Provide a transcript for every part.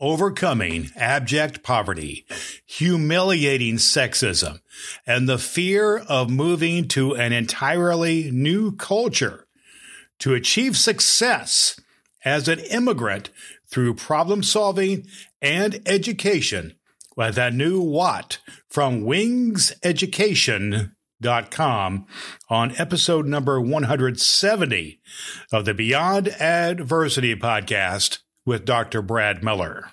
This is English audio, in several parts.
overcoming abject poverty, humiliating sexism, and the fear of moving to an entirely new culture to achieve success as an immigrant through problem solving and education with Anu Watt from wingseducation.com on episode number 170 of the Beyond Adversity podcast with Dr. Brad Miller.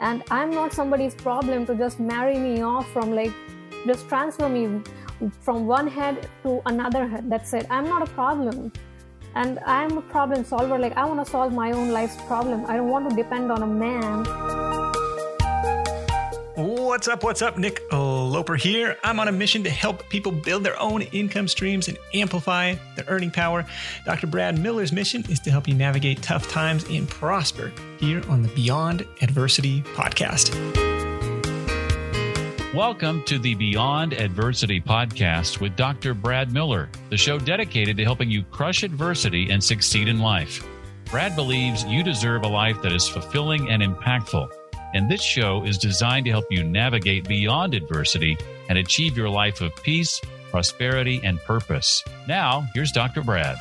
And I'm not somebody's problem to just marry me off from just transfer me from one head to another head. That's it. I'm not a problem. And I'm a problem solver. I want to solve my own life's problem. I don't want to depend on a man. What's up? What's up? Nick Loper here. I'm on a mission to help people build their own income streams and amplify their earning power. Dr. Brad Miller's mission is to help you navigate tough times and prosper here on the Beyond Adversity podcast. Welcome to the Beyond Adversity podcast with Dr. Brad Miller, the show dedicated to helping you crush adversity and succeed in life. Brad believes you deserve a life that is fulfilling and impactful, and this show is designed to help you navigate beyond adversity and achieve your life of peace, prosperity, and purpose. Now, here's Dr. Brad.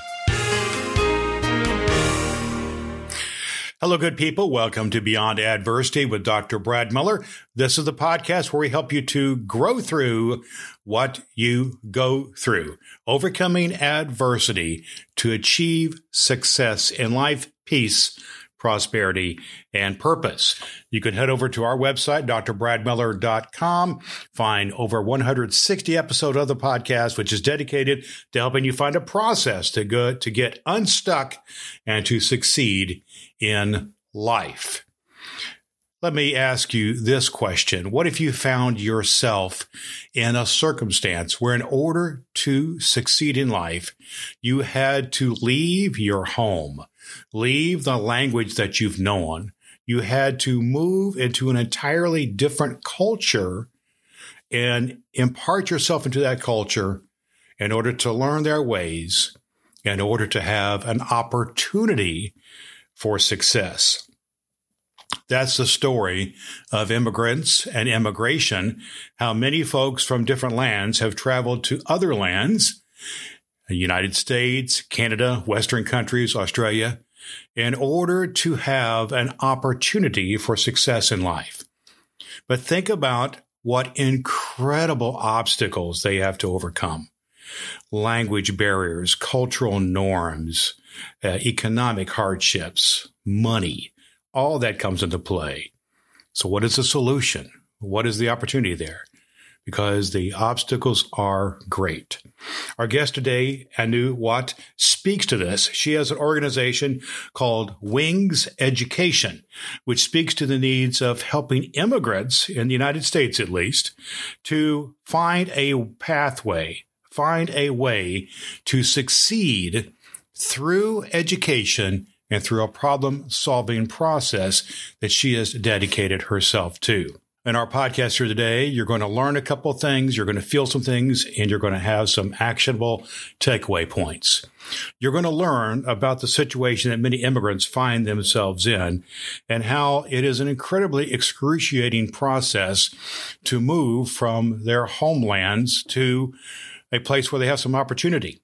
Hello, good people. Welcome to Beyond Adversity with Dr. Brad Miller. This is the podcast where we help you to grow through what you go through, overcoming adversity to achieve success in life, peace, prosperity, and purpose. You can head over to our website, drbradmiller.com, find over 160 episodes of the podcast, which is dedicated to helping you find a process to get unstuck and to succeed in life. Let me ask you this question. What if you found yourself in a circumstance where in order to succeed in life, you had to leave your home? Leave the language that you've known. You had to move into an entirely different culture and impart yourself into that culture in order to learn their ways, in order to have an opportunity for success. That's the story of immigrants and immigration, how many folks from different lands have traveled to other lands, the United States, Canada, Western countries, Australia, in order to have an opportunity for success in life. But think about what incredible obstacles they have to overcome. Language barriers, cultural norms, economic hardships, money, all that comes into play. So what is the solution? What is the opportunity there? Because the obstacles are great. Our guest today, Anu Watt, speaks to this. She has an organization called Wings Education, which speaks to the needs of helping immigrants, in the United States at least, to find a pathway, find a way to succeed through education and through a problem-solving process that she has dedicated herself to. In our podcast here today, you're going to learn a couple of things, you're going to feel some things, and you're going to have some actionable takeaway points. You're going to learn about the situation that many immigrants find themselves in and how it is an incredibly excruciating process to move from their homelands to a place where they have some opportunity.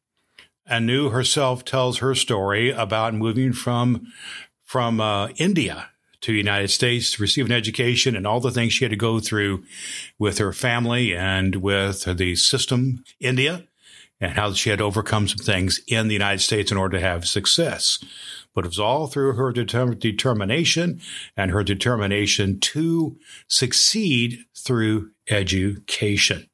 Anu herself tells her story about moving from India to the United States to receive an education and all the things she had to go through with her family and with the system, India, and how she had to overcome some things in the United States in order to have success. But it was all through her determination and her determination to succeed through education.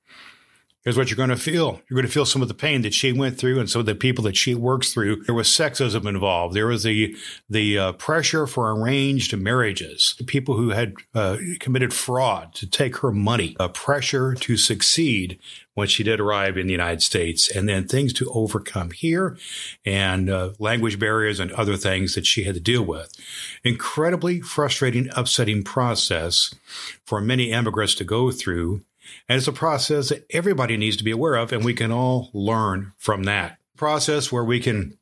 Here's what you're going to feel. You're going to feel some of the pain that she went through and some of the people that she works through. There was sexism involved. There was the pressure for arranged marriages, people who had committed fraud to take her money, a pressure to succeed when she did arrive in the United States, and then things to overcome here and language barriers and other things that she had to deal with. Incredibly frustrating, upsetting process for many immigrants to go through. And it's a process that everybody needs to be aware of, and we can all learn from that. Process where we can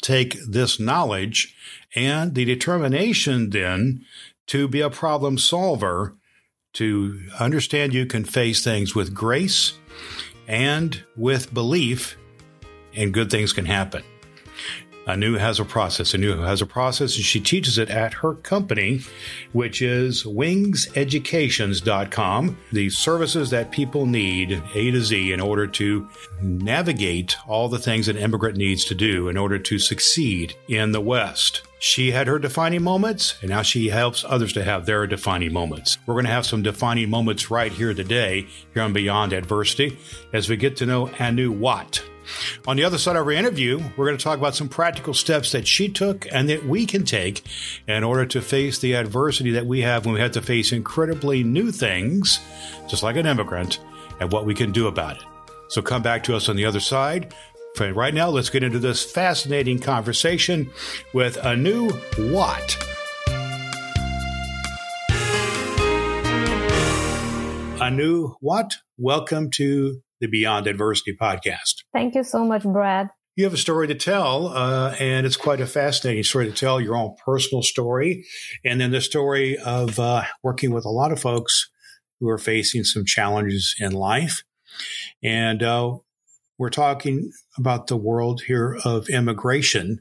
take this knowledge and the determination then to be a problem solver, to understand you can face things with grace and with belief, and good things can happen. Anu has a process, and she teaches it at her company, which is wingseducations.com, the services that people need, A to Z, in order to navigate all the things an immigrant needs to do in order to succeed in the West. She had her defining moments, and now she helps others to have their defining moments. We're going to have some defining moments right here today, here on Beyond Adversity, as we get to know Anu Watt. On the other side of our interview, we're going to talk about some practical steps that she took and that we can take in order to face the adversity that we have when we have to face incredibly new things, just like an immigrant, and what we can do about it. So come back to us on the other side. For right now, let's get into this fascinating conversation with Anu Watt. Anu Watt, welcome to the Beyond Adversity podcast. Thank you so much, Brad. You have a story to tell, and it's quite a fascinating story to tell, your own personal story, and then the story of working with a lot of folks who are facing some challenges in life. And we're talking about the world here of immigration,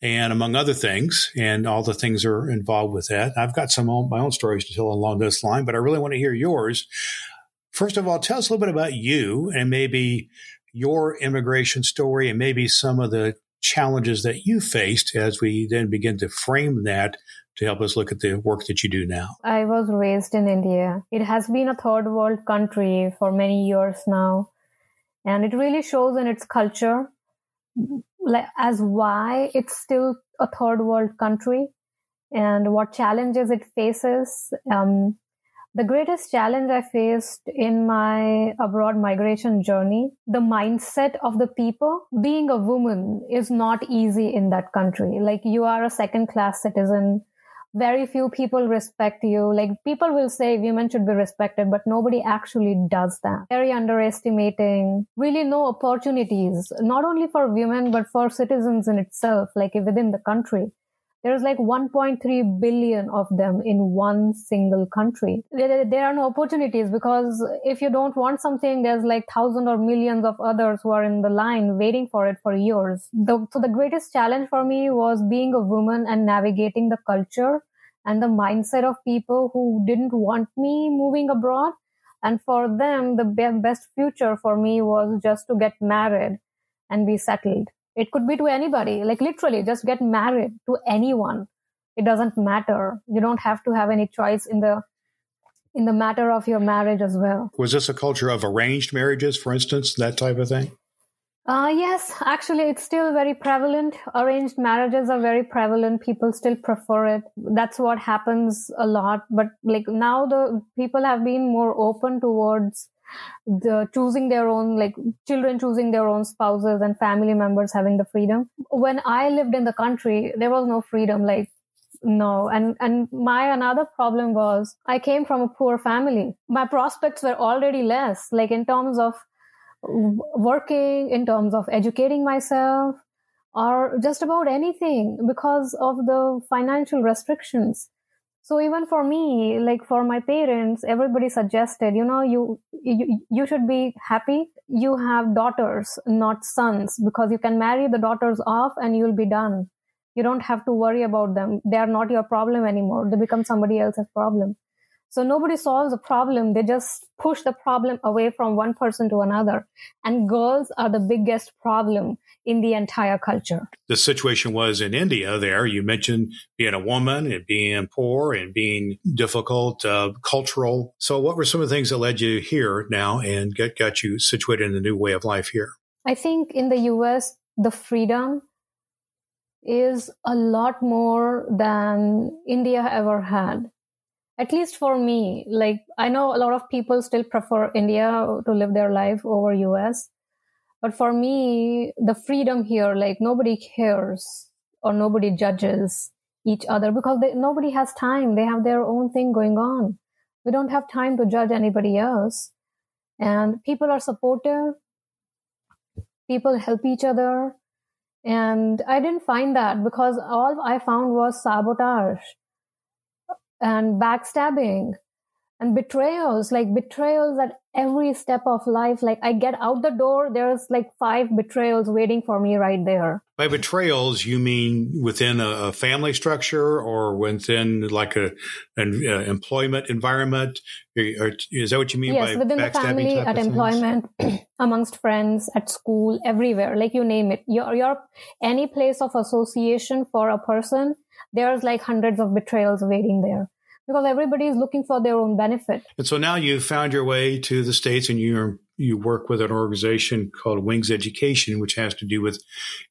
and among other things, and all the things are involved with that. I've got some of my own stories to tell along this line, but I really want to hear yours. First of all, tell us a little bit about you and maybe your immigration story and maybe some of the challenges that you faced as we then begin to frame that to help us look at the work that you do now. I was raised in India. It has been a third world country for many years now, and it really shows in its culture as why it's still a third world country and what challenges it faces. The greatest challenge I faced in my abroad migration journey, the mindset of the people. Being a woman is not easy in that country. Like, you are a second-class citizen. Very few people respect you. Like, people will say women should be respected, but nobody actually does that. Very underestimating. Really no opportunities, not only for women, but for citizens in itself, like within the country. There's like 1.3 billion of them in one single country. There are no opportunities, because if you don't want something, there's like thousands or millions of others who are in the line waiting for it for years. So the greatest challenge for me was being a woman and navigating the culture and the mindset of people who didn't want me moving abroad. And for them, the best future for me was just to get married and be settled. It could be to anybody, like literally just get married to anyone. It doesn't matter. You don't have to have any choice in the matter of your marriage as well. Was this a culture of arranged marriages, for instance, that type of thing? Yes, actually, it's still very prevalent. Arranged marriages are very prevalent. People still prefer it. That's what happens a lot. But like now the people have been more open towards choosing their own, like children choosing their own spouses and family members having the freedom. When I lived in the country, there was no freedom, like no. And my another problem was I came from a poor family. My prospects were already less, like in terms of working, in terms of educating myself, or just about anything because of the financial restrictions. So even for me, like for my parents, everybody suggested, you know, you should be happy. You have daughters, not sons, because you can marry the daughters off and you'll be done. You don't have to worry about them. They are not your problem anymore. They become somebody else's problem. So nobody solves a problem. They just push the problem away from one person to another. And girls are the biggest problem in the entire culture. The situation was in India there. You mentioned being a woman and being poor and being difficult, cultural. So what were some of the things that led you here now and got you situated in the new way of life here? I think in the U.S., the freedom is a lot more than India ever had. At least for me, like I know a lot of people still prefer India to live their life over US. But for me, the freedom here, like nobody cares or nobody judges each other because nobody has time. They have their own thing going on. We don't have time to judge anybody else. And people are supportive. People help each other. And I didn't find that, because all I found was sabotage and backstabbing and betrayals, like betrayals at every step of life. Like I get out the door, there's like 5 betrayals waiting for me right there. By betrayals, you mean within a family structure or within like an employment environment? Or is that what you mean by backstabbing? Yes, within the family, at employment, amongst friends, at school, everywhere, like you name it. Your any place of association for a person, there's like hundreds of betrayals waiting there, because everybody is looking for their own benefit. And so now you've found your way to the States, and you work with an organization called Wings Education, which has to do with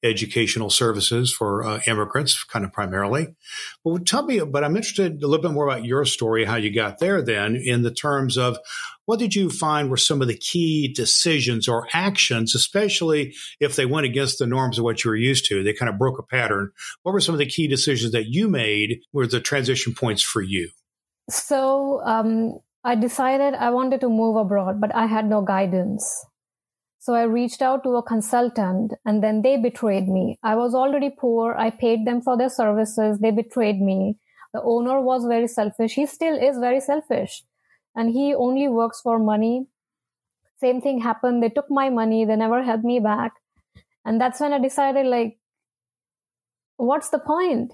educational services for immigrants, kind of primarily. But tell me, but I'm interested a little bit more about your story, how you got there then, in the terms of what did you find were some of the key decisions or actions, especially if they went against the norms of what you were used to? They kind of broke a pattern. What were some of the key decisions that you made were the transition points for you? So I decided I wanted to move abroad, but I had no guidance. So I reached out to a consultant, and then they betrayed me. I was already poor. I paid them for their services. They betrayed me. The owner was very selfish. He still is very selfish, and he only works for money. Same thing happened. They took my money. They never helped me back. And that's when I decided, like, what's the point?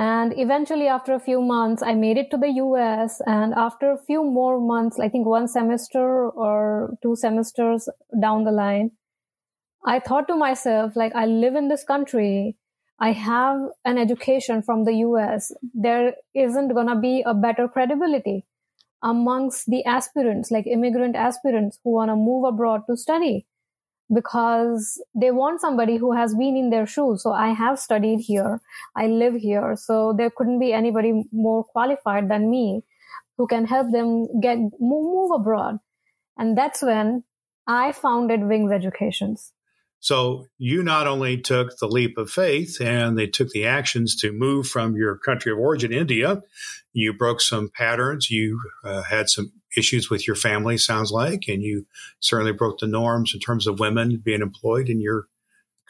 And eventually, after a few months, I made it to the US. And after a few more months, I think 1 semester or 2 semesters down the line, I thought to myself, like, I live in this country. I have an education from the US. There isn't going to be a better credibility amongst the aspirants, like immigrant aspirants who want to move abroad to study, because they want somebody who has been in their shoes. So I have studied here. I live here. So there couldn't be anybody more qualified than me who can help them get move abroad. And that's when I founded Wings Educations. So you not only took the leap of faith and they took the actions to move from your country of origin, India, you broke some patterns, you had some issues with your family, sounds like, and you certainly broke the norms in terms of women being employed in your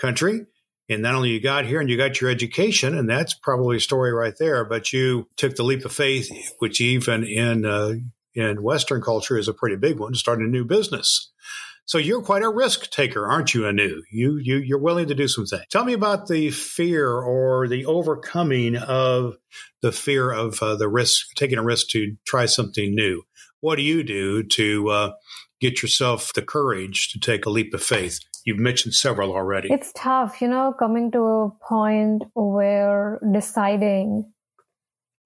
country. And not only you got here and you got your education, and that's probably a story right there, but you took the leap of faith, which even in Western culture is a pretty big one, to start a new business. So you're quite a risk taker, aren't you, Anu? You're willing to do some things. Tell me about the fear or the overcoming of the fear of the risk, taking a risk to try something new. What do you do to get yourself the courage to take a leap of faith? You've mentioned several already. It's tough, coming to a point where deciding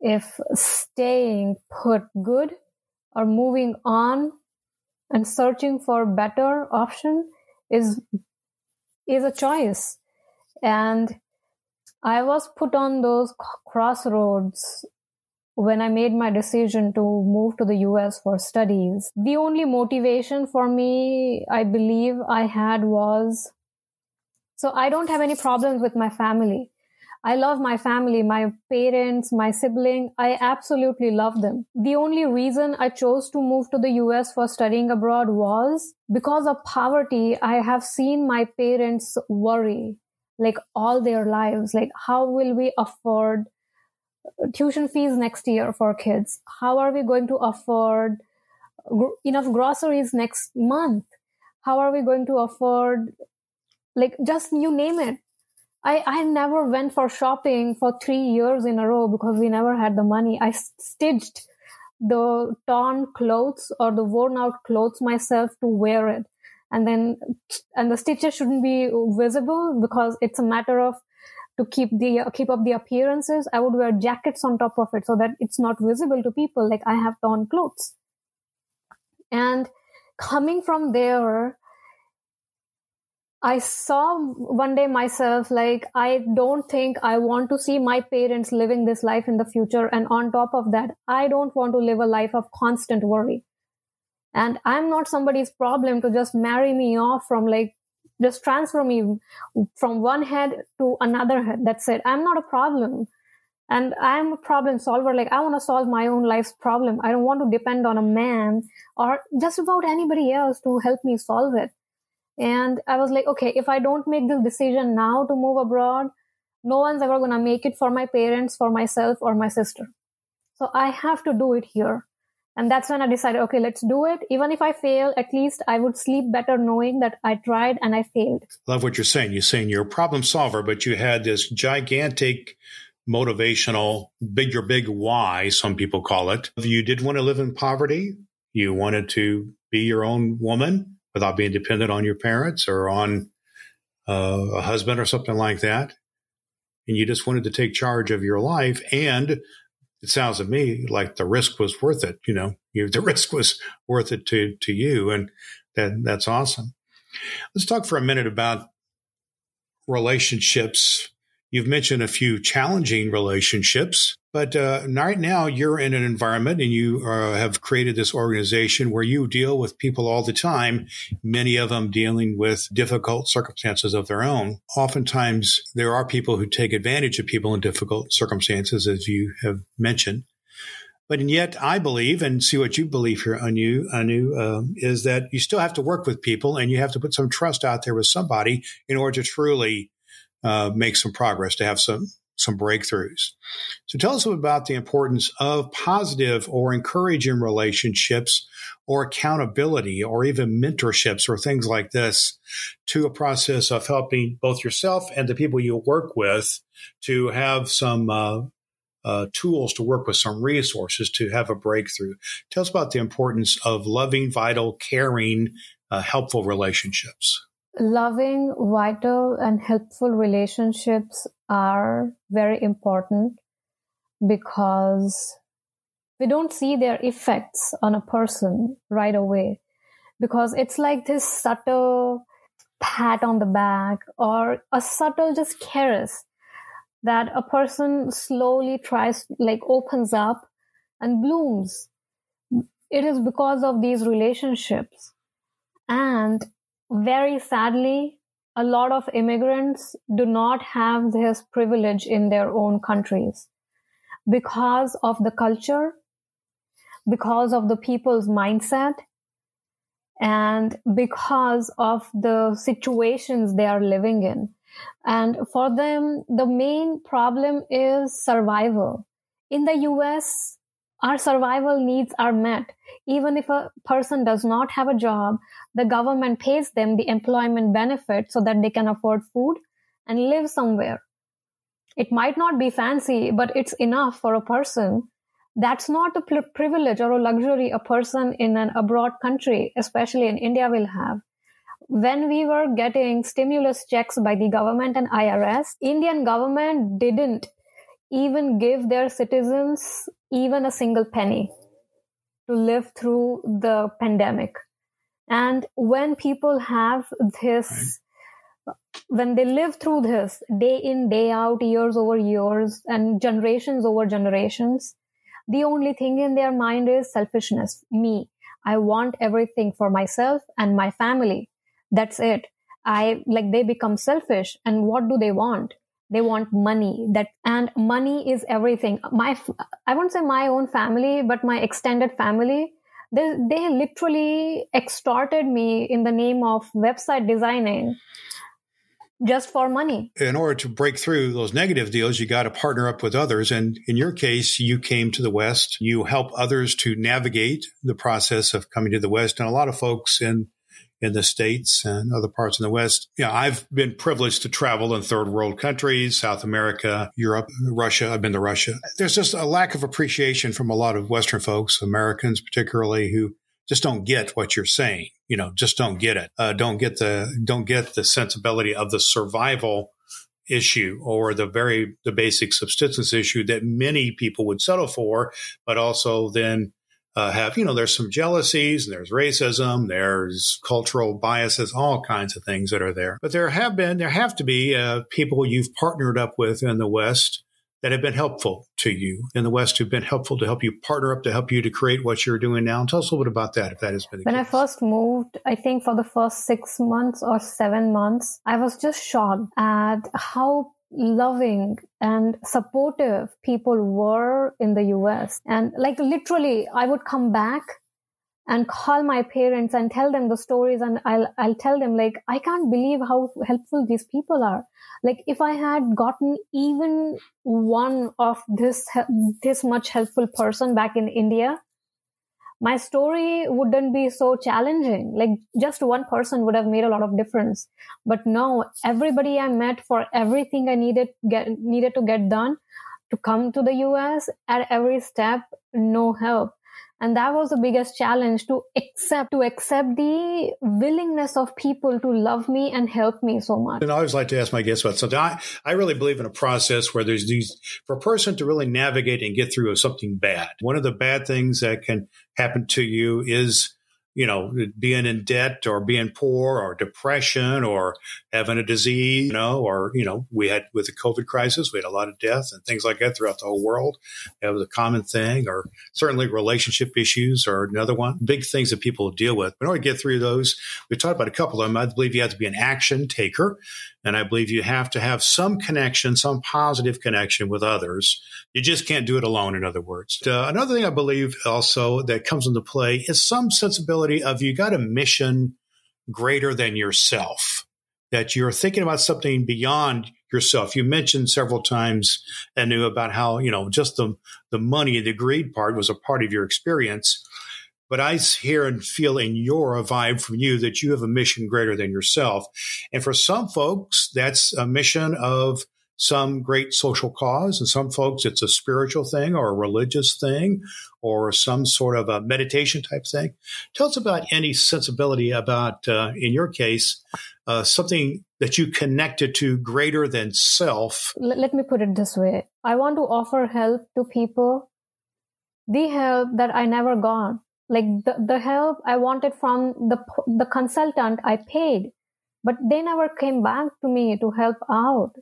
if staying put good or moving on and searching for better option is a choice. And I was put on those crossroads when I made my decision to move to the US for studies. The only motivation for me, I believe I had was, so I don't have any problems with my family. I love my family, my parents, my sibling. I absolutely love them. The only reason I chose to move to the US for studying abroad was because of poverty. I have seen my parents worry like all their lives. Like, how will we afford tuition fees next year for kids? How are we going to afford enough groceries next month? How are we going to afford, like, just you name it. I never went for shopping for 3 years in a row because we never had the money. I stitched the torn clothes or the worn out clothes myself to wear it. And the stitches shouldn't be visible because it's a matter of to keep up the appearances. I would wear jackets on top of it so that it's not visible to people. Like, I have torn clothes. And coming from there, I saw one day myself, like, I don't think I want to see my parents living this life in the future. And on top of that, I don't want to live a life of constant worry. And I'm not somebody's problem to just marry me off from, like, just transfer me from one head to another head. That's it. I'm not a problem. And I'm a problem solver. Like, I want to solve my own life's problem. I don't want to depend on a man or just about anybody else to help me solve it. And I was like, okay, if I don't make this decision now to move abroad, no one's ever going to make it for my parents, for myself, or my sister. So I have to do it here. And that's when I decided, okay, let's do it. Even if I fail, at least I would sleep better knowing that I tried and I failed. Love what you're saying. You're saying you're a problem solver, but you had this gigantic motivational, your big why, some people call it. You did want to live in poverty. You wanted to be your own woman without being dependent on your parents or on a husband or something like that. And you just wanted to take charge of your life. And it sounds to me like the risk was worth it. You know, the risk was worth it to you. And that's awesome. Let's talk for a minute about relationships. You've mentioned a few challenging relationships, but right now you're in an environment and you have created this organization where you deal with people all the time, many of them dealing with difficult circumstances of their own. Oftentimes, there are people who take advantage of people in difficult circumstances, as you have mentioned. But and yet I believe, and see what you believe here, Anu, is that you still have to work with people and you have to put some trust out there with somebody in order to truly make some progress, to have some breakthroughs. So tell us about the importance of positive or encouraging relationships or accountability or even mentorships or things like this to a process of helping both yourself and the people you work with to have some tools to work with, some resources to have a breakthrough. Tell us about the importance of loving, vital, caring, helpful relationships. Loving, vital, and helpful relationships are very important because we don't see their effects on a person right away, because it's like this subtle pat on the back or a subtle just caress that a person slowly tries, like opens up and blooms. It is because of these relationships. And very sadly, a lot of immigrants do not have this privilege in their own countries because of the culture, because of the people's mindset, and because of the situations they are living in. And for them, the main problem is survival. In the US, our survival needs are met. Even if a person does not have a job, the government pays them the employment benefit so that they can afford food and live somewhere. It might not be fancy, but it's enough for a person. That's not a privilege or a luxury a person in an abroad country, especially in India, will have. When we were getting stimulus checks by the government and IRS, Indian government didn't even give their citizens even a single penny to live through the pandemic. And when people have this, when they live through this day in, day out, years over years, and generations over generations, the only thing in their mind is selfishness. Me. I want everything for myself and my family. That's it. They become selfish. And what do they want? They want money, and money is everything. I won't say my own family, but my extended family, they literally extorted me in the name of website designing just for money. In order to break through those negative deals, you got to partner up with others. And in your case, you came to the West. You help others to navigate the process of coming to the West. And a lot of folks in the States and other parts in the West. Yeah, I've been privileged to travel in third world countries, South America, Europe, Russia. I've been to Russia. There's just a lack of appreciation from a lot of Western folks, Americans particularly, who just don't get what you're saying. You know, just don't get it. Don't get the sensibility of the survival issue or the basic subsistence issue that many people would settle for, but also then there's some jealousies, and there's racism, there's cultural biases, all kinds of things that are there. But there have to be people you've partnered up with in the West that have been helpful to you in the West, who've been helpful to help you partner up, to help you to create what you're doing now. And tell us a little bit about that, if that has been the case. When I first moved, I think for the first 6 months or 7 months, I was just shocked at how loving and supportive people were in the US. And literally I would come back and call my parents and tell them the stories. And I'll tell them, like, I can't believe how helpful these people are. Like, if I had gotten even one of this much helpful person back in India, my story wouldn't be so challenging. Like, just one person would have made a lot of difference. But no, everybody I met for everything I needed to get done, to come to the US at every step, no help. And that was the biggest challenge, to accept the willingness of people to love me and help me so much. And I always like to ask my guests about something. I really believe in a process where there's these, for a person to really navigate and get through something bad. One of the bad things that can happen to you is, you know, being in debt or being poor or depression or having a disease, you know, or, you know, we had with the COVID crisis, we had a lot of death and things like that throughout the whole world. That was a common thing, or certainly relationship issues are another one. Big things that people deal with. In order to get through those, we talked about a couple of them. I believe you have to be an action taker. And I believe you have to have some connection, some positive connection with others. You just can't do it alone, in other words. Another thing I believe also that comes into play is some sensibility of you got a mission greater than yourself, that you're thinking about something beyond yourself. You mentioned several times, Anu, about how, you know, just the money, the greed part was a part of your experience. But I hear and feel in your vibe from you that you have a mission greater than yourself. And for some folks, that's a mission of some great social cause. And some folks, it's a spiritual thing or a religious thing or some sort of a meditation type thing. Tell us about any sensibility about, in your case, something that you connected to greater than self. Let me put it this way. I want to offer help to people, the help that I never got. Like the help I wanted from the consultant I paid, but they never came back to me to help out.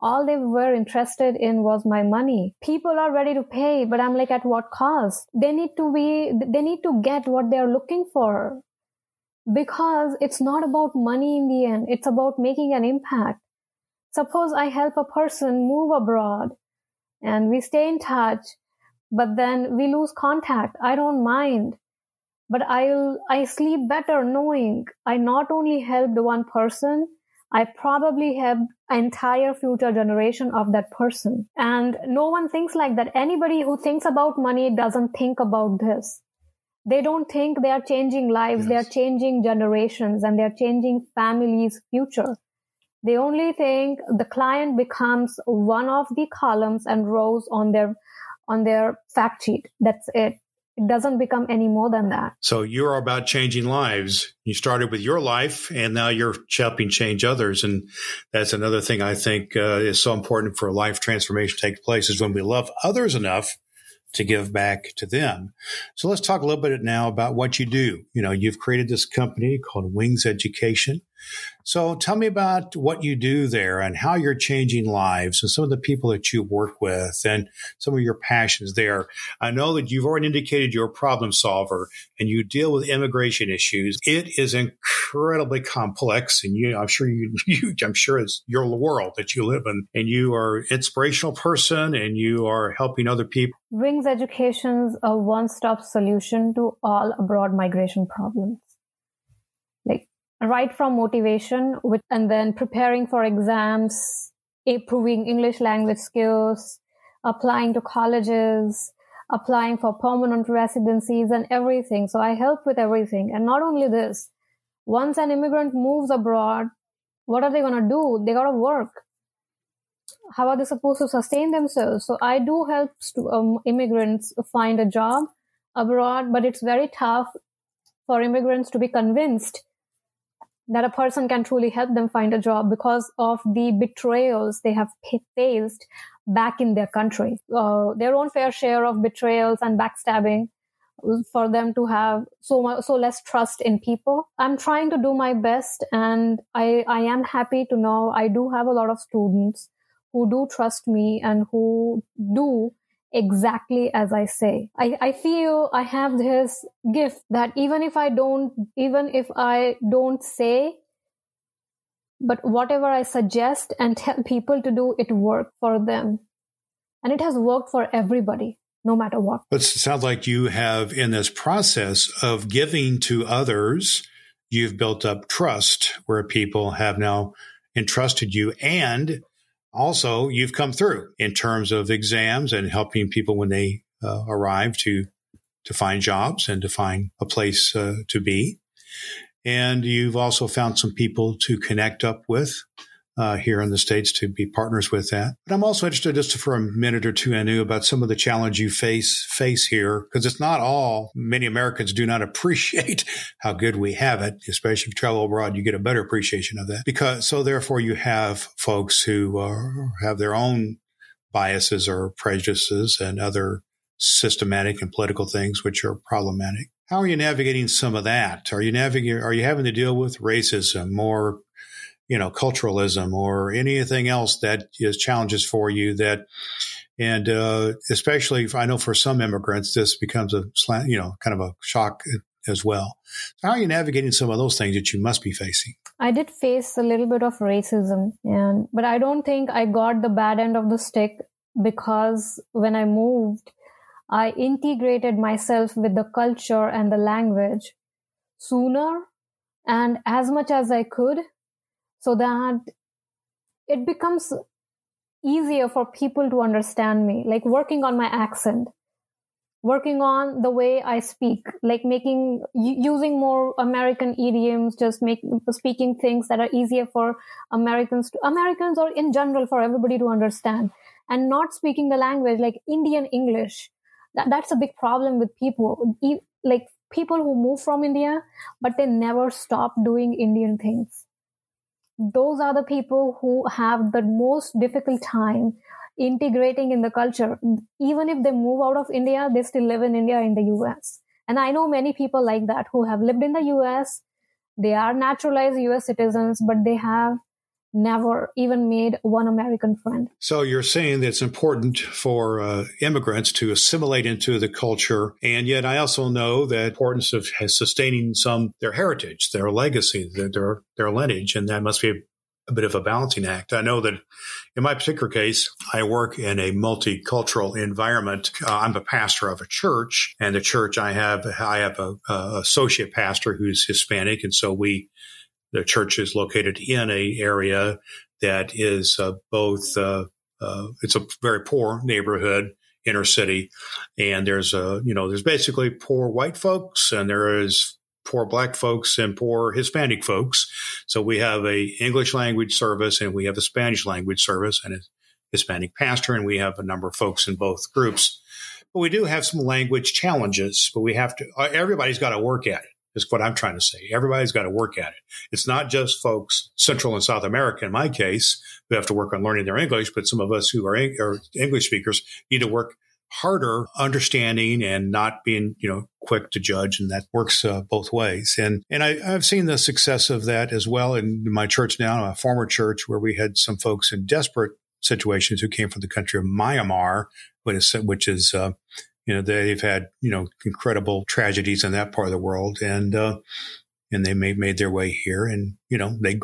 All they were interested in was my money. People are ready to pay, but I'm like, at what cost? They need to get what they are looking for, because it's not about money in the end. It's about making an impact. Suppose I help a person move abroad and we stay in touch, but then we lose contact. I don't mind. But I sleep better knowing I not only helped one person, I probably helped an entire future generation of that person. And no one thinks like that. Anybody who thinks about money doesn't think about this. They don't think they are changing lives. Yes. They are changing generations and they are changing families' future. They only think the client becomes one of the columns and rows on their fact sheet. That's it. It doesn't become any more than that. So you're about changing lives. You started with your life, and now you're helping change others. And that's another thing I think is so important for life transformation to take place, is when we love others enough to give back to them. So let's talk a little bit now about what you do. You know, you've created this company called Wings Education. So tell me about what you do there and how you're changing lives and some of the people that you work with and some of your passions there. I know that you've already indicated you're a problem solver and you deal with immigration issues. It is incredibly complex, and I'm sure it's your world that you live in, and you are an inspirational person and you are helping other people. Wings Education's a one-stop solution to all abroad migration problems. Right from motivation, and then preparing for exams, improving English language skills, applying to colleges, applying for permanent residencies and everything. So I help with everything. And not only this, once an immigrant moves abroad, what are they going to do? They got to work. How are they supposed to sustain themselves? So I do help immigrants find a job abroad, but it's very tough for immigrants to be convinced that a person can truly help them find a job because of the betrayals they have faced back in their country. Their own fair share of betrayals and backstabbing for them to have so less trust in people. I'm trying to do my best, and I am happy to know I do have a lot of students who do trust me and who do exactly as I say. I feel I have this gift that even if I don't say, but whatever I suggest and tell people to do, it worked for them. And it has worked for everybody. no matter what. It sounds like you have, in this process of giving to others, you've built up trust where people have now entrusted you. And also, you've come through in terms of exams and helping people when they arrive to find jobs and to find a place to be. And you've also found some people to connect up with here in the States to be partners with that. But I'm also interested just for a minute or two, Anu, about some of the challenge you face here, because it's not all. Many Americans do not appreciate how good we have it, especially if you travel abroad, you get a better appreciation of that. So therefore, you have folks who have their own biases or prejudices and other systematic and political things which are problematic. How are you navigating some of that? Are you having to deal with racism or, culturalism or anything else that is challenges for you that, and especially if, I know for some immigrants, this becomes a, kind of a shock as well. How are you navigating some of those things that you must be facing? I did face a little bit of racism, but I don't think I got the bad end of the stick, because when I moved, I integrated myself with the culture and the language sooner and as much as I could, so that it becomes easier for people to understand me, like working on my accent, working on the way I speak, like using more American idioms, speaking things that are easier for Americans or in general for everybody to understand, and not speaking the language like Indian English. That's a big problem with people, like people who move from India, but they never stop doing Indian things. Those are the people who have the most difficult time integrating in the culture. Even if they move out of India, they still live in India, in the US. And I know many people like that who have lived in the US. They are naturalized US citizens, but they have never even made one American friend. So you're saying that it's important for immigrants to assimilate into the culture. And yet I also know the importance of sustaining their heritage, their legacy, their lineage, and that must be a bit of a balancing act. I know that in my particular case, I work in a multicultural environment. I'm a pastor of a church, and the church I have an associate pastor who's Hispanic, and so the church is located in an area that is it's a very poor neighborhood, inner city, and there's basically poor white folks, and there is poor black folks and poor Hispanic folks. So we have an English language service and we have a Spanish language service and a Hispanic pastor, and we have a number of folks in both groups. But we do have some language challenges, but everybody's got to work at it. Is what I'm trying to say. Everybody's got to work at it. It's not just folks Central and South America, in my case, who have to work on learning their English, but some of us who are English speakers need to work harder understanding and not being, quick to judge. And that works both ways. And I've seen the success of that as well in my church now, my former church, where we had some folks in desperate situations who came from the country of Myanmar, which is they've had, incredible tragedies in that part of the world. And they made their way here. And, their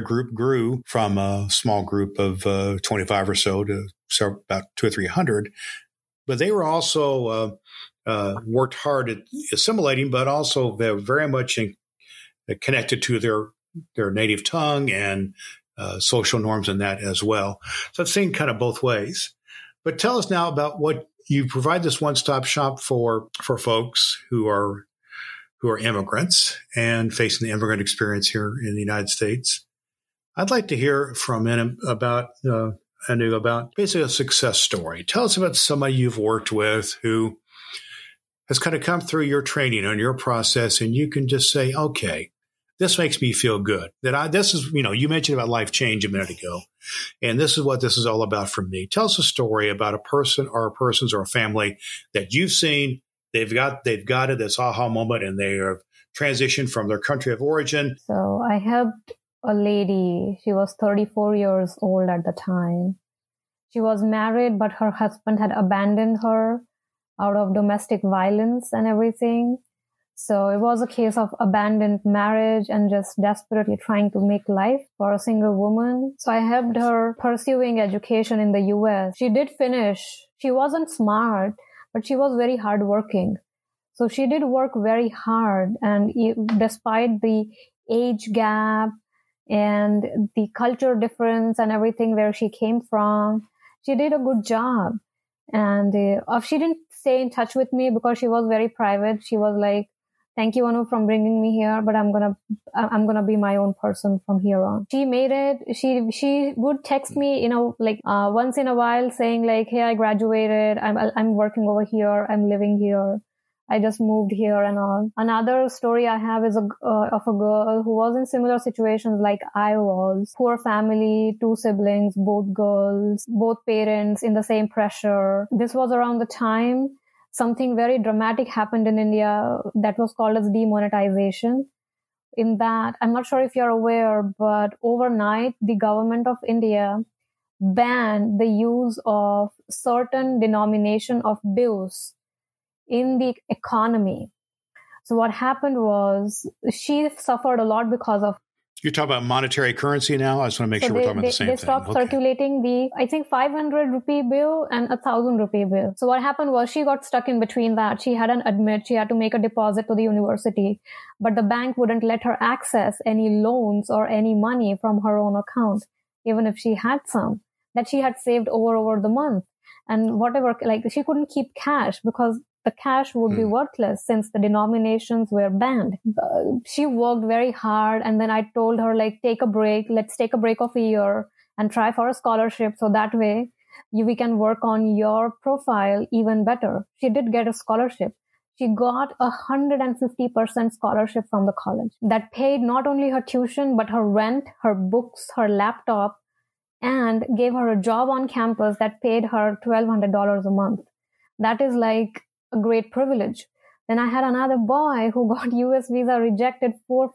group grew from a small group of 25 or so to about 200 or 300. But they were also worked hard at assimilating, but also they're very much connected to their native tongue and social norms in that as well. So I've seen kind of both ways. But tell us now about what you provide, this one-stop shop for folks who are immigrants and facing the immigrant experience here in the United States. I'd like to hear from him about Anu, about basically a success story. Tell us about somebody you've worked with who has kind of come through your training and your process, and you can just say, okay, this makes me feel good. You mentioned about life change a minute ago, and this is what this is all about for me. Tell us a story about a person or persons or a family that you've seen. They've got it, this aha moment, and they have transitioned from their country of origin. So I helped a lady. She was 34 years old at the time. She was married, but her husband had abandoned her out of domestic violence and everything. So it was a case of abandoned marriage and just desperately trying to make life for a single woman. So I helped her pursuing education in the US. She did finish. She wasn't smart, but she was very hardworking. So she did work very hard, and despite the age gap and the culture difference and everything where she came from, she did a good job. And she didn't stay in touch with me because she was very private. She was like, "Thank you, Anu, for bringing me here, but I'm gonna be my own person from here on." She made it. She would text me, once in a while, saying like, "Hey, I graduated. I'm working over here. I'm living here. I just moved here and all." Another story I have is of a girl who was in similar situations like I was. Poor family, 2 siblings, both girls, both parents in the same pressure. This was around the time something very dramatic happened in India that was called as demonetization. In that, I'm not sure if you're aware, but overnight, the government of India banned the use of certain denomination of bills in the economy. So what happened was she suffered a lot because of... You're talking about monetary currency now? I just want to make sure we're talking about the same thing. They stopped circulating the, I think, 500 rupee bill and 1,000 rupee bill. So what happened was she got stuck in between that. She had an admit. She had to make a deposit to the university, but the bank wouldn't let her access any loans or any money from her own account, even if she had some that she had saved over the month. And whatever, she couldn't keep cash because the cash would be worthless since the denominations were banned. She worked very hard. And then I told her, take a break. Let's take a break of a year and try for a scholarship. So that way we can work on your profile even better. She did get a scholarship. She got 150% scholarship from the college that paid not only her tuition, but her rent, her books, her laptop, and gave her a job on campus that paid her $1,200 a month. That is a great privilege. Then I had another boy who got US visa rejected four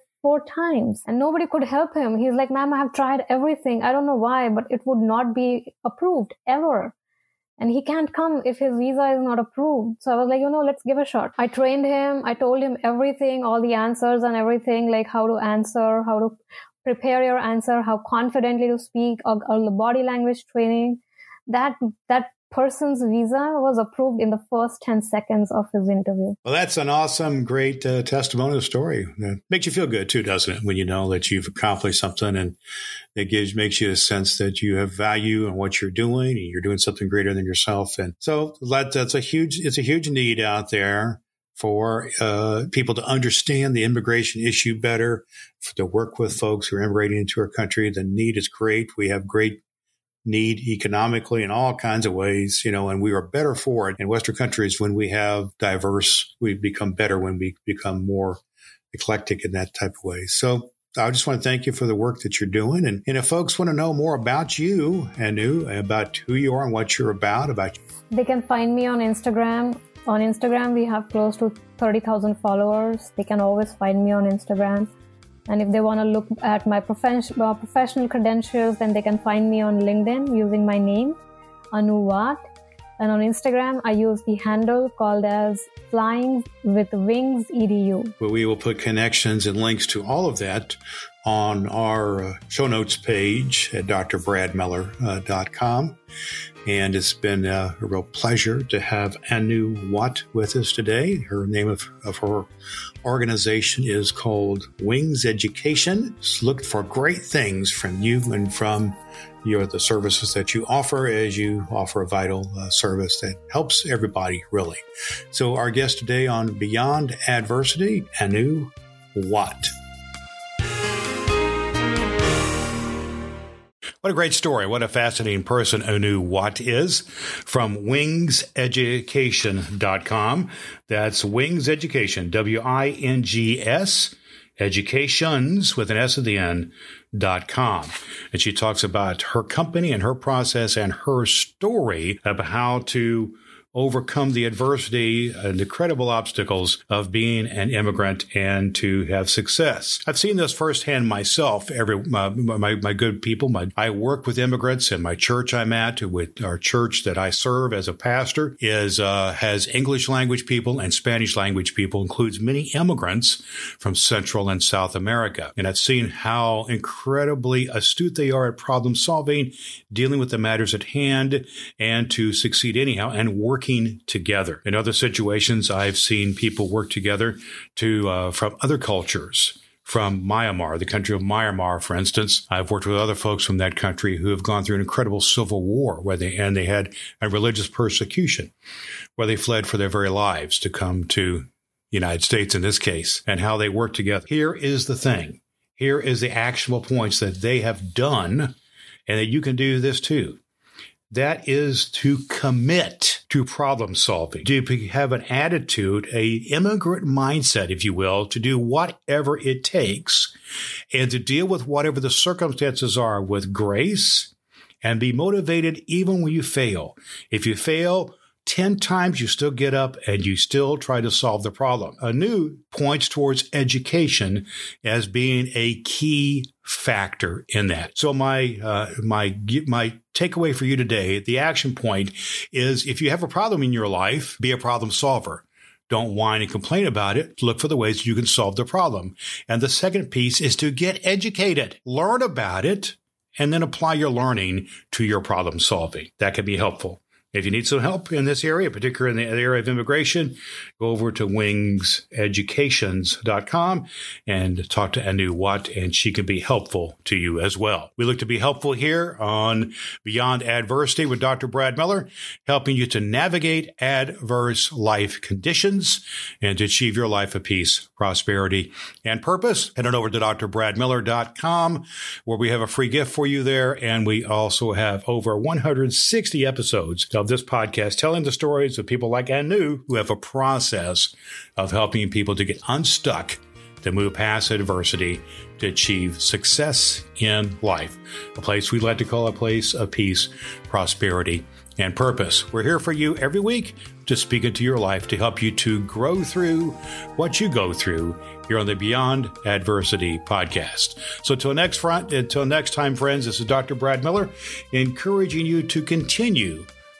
times and nobody could help him. He's like, "Ma'am, I have tried everything. I don't know why, but it would not be approved ever. And he can't come if his visa is not approved." So I was like, let's give a shot. I trained him. I told him everything, all the answers and everything, like how to answer, how to prepare your answer, how confidently to speak, all the body language training. That person's visa was approved in the first 10 seconds of his interview. Well, that's an awesome, great testimonial story. It makes you feel good too, doesn't it? When you know that you've accomplished something and it makes you a sense that you have value in what you're doing and you're doing something greater than yourself. And so it's a huge need out there for people to understand the immigration issue better, to work with folks who are immigrating into our country. The need is great. We have great need economically in all kinds of ways, and we are better for it in Western countries when we have diverse, we become better when we become more eclectic in that type of way. So I just want to thank you for the work that you're doing. And if folks want to know more about you, Anu, about who you are and what you're about you. They can find me on Instagram. On Instagram, we have close to 30,000 followers. They can always find me on Instagram. And if they want to look at my professional credentials, then they can find me on LinkedIn using my name, Anu Watt. And on Instagram, I use the handle called as flyingwithwingsedu. Well, we will put connections and links to all of that on our show notes page at drbradmiller.com. And it's been a real pleasure to have Anu Watt with us today. Her name of her organization is called Wings Education. Just look for great things from you and from the services that you offer, as you offer a vital service that helps everybody, really. So our guest today on Beyond Adversity, Anu Watt. What a great story. What a fascinating person Anu Watt is, from wingseducation.com. That's Wings Education, WINGS, educations with an S at the end, .com. And she talks about her company and her process and her story about how to overcome the adversity and incredible obstacles of being an immigrant and to have success. I've seen this firsthand myself. My good people, I work with immigrants, and my church I'm at, with our church that I serve as a pastor, has English language people and Spanish language people, includes many immigrants from Central and South America. And I've seen how incredibly astute they are at problem solving, dealing with the matters at hand, and to succeed anyhow, and working working together. In other situations, I've seen people work together from other cultures, from Myanmar, the country of Myanmar, for instance. I've worked with other folks from that country who have gone through an incredible civil war where they had a religious persecution, where they fled for their very lives to come to the United States in this case, and how they work together. Here is the thing. Here is the actionable points that they have done and that you can do this too. That is to commit to problem solving, to have an attitude, an immigrant mindset, if you will, to do whatever it takes and to deal with whatever the circumstances are with grace and be motivated even when you fail. If you fail 10 times, you still get up and you still try to solve the problem. Anu points towards education as being a key factor in that. So my takeaway for you today, the action point is if you have a problem in your life, be a problem solver. Don't whine and complain about it. Look for the ways you can solve the problem. And the second piece is to get educated, learn about it, and then apply your learning to your problem solving. That can be helpful. If you need some help in this area, particularly in the area of immigration, go over to wingseducations.com and talk to Anu Watt, and she can be helpful to you as well. We look to be helpful here on Beyond Adversity with Dr. Brad Miller, helping you to navigate adverse life conditions and to achieve your life of peace, prosperity, and purpose. Head on over to drbradmiller.com, where we have a free gift for you there, and we also have over 160 episodes of this podcast, telling the stories of people like Anu who have a process of helping people to get unstuck, to move past adversity, to achieve success in life, a place we like to call a place of peace, prosperity, and purpose. We're here for you every week to speak into your life, to help you to grow through what you go through here on the Beyond Adversity podcast. So until next time, friends, this is Dr. Brad Miller, encouraging you to continue,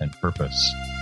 and purpose.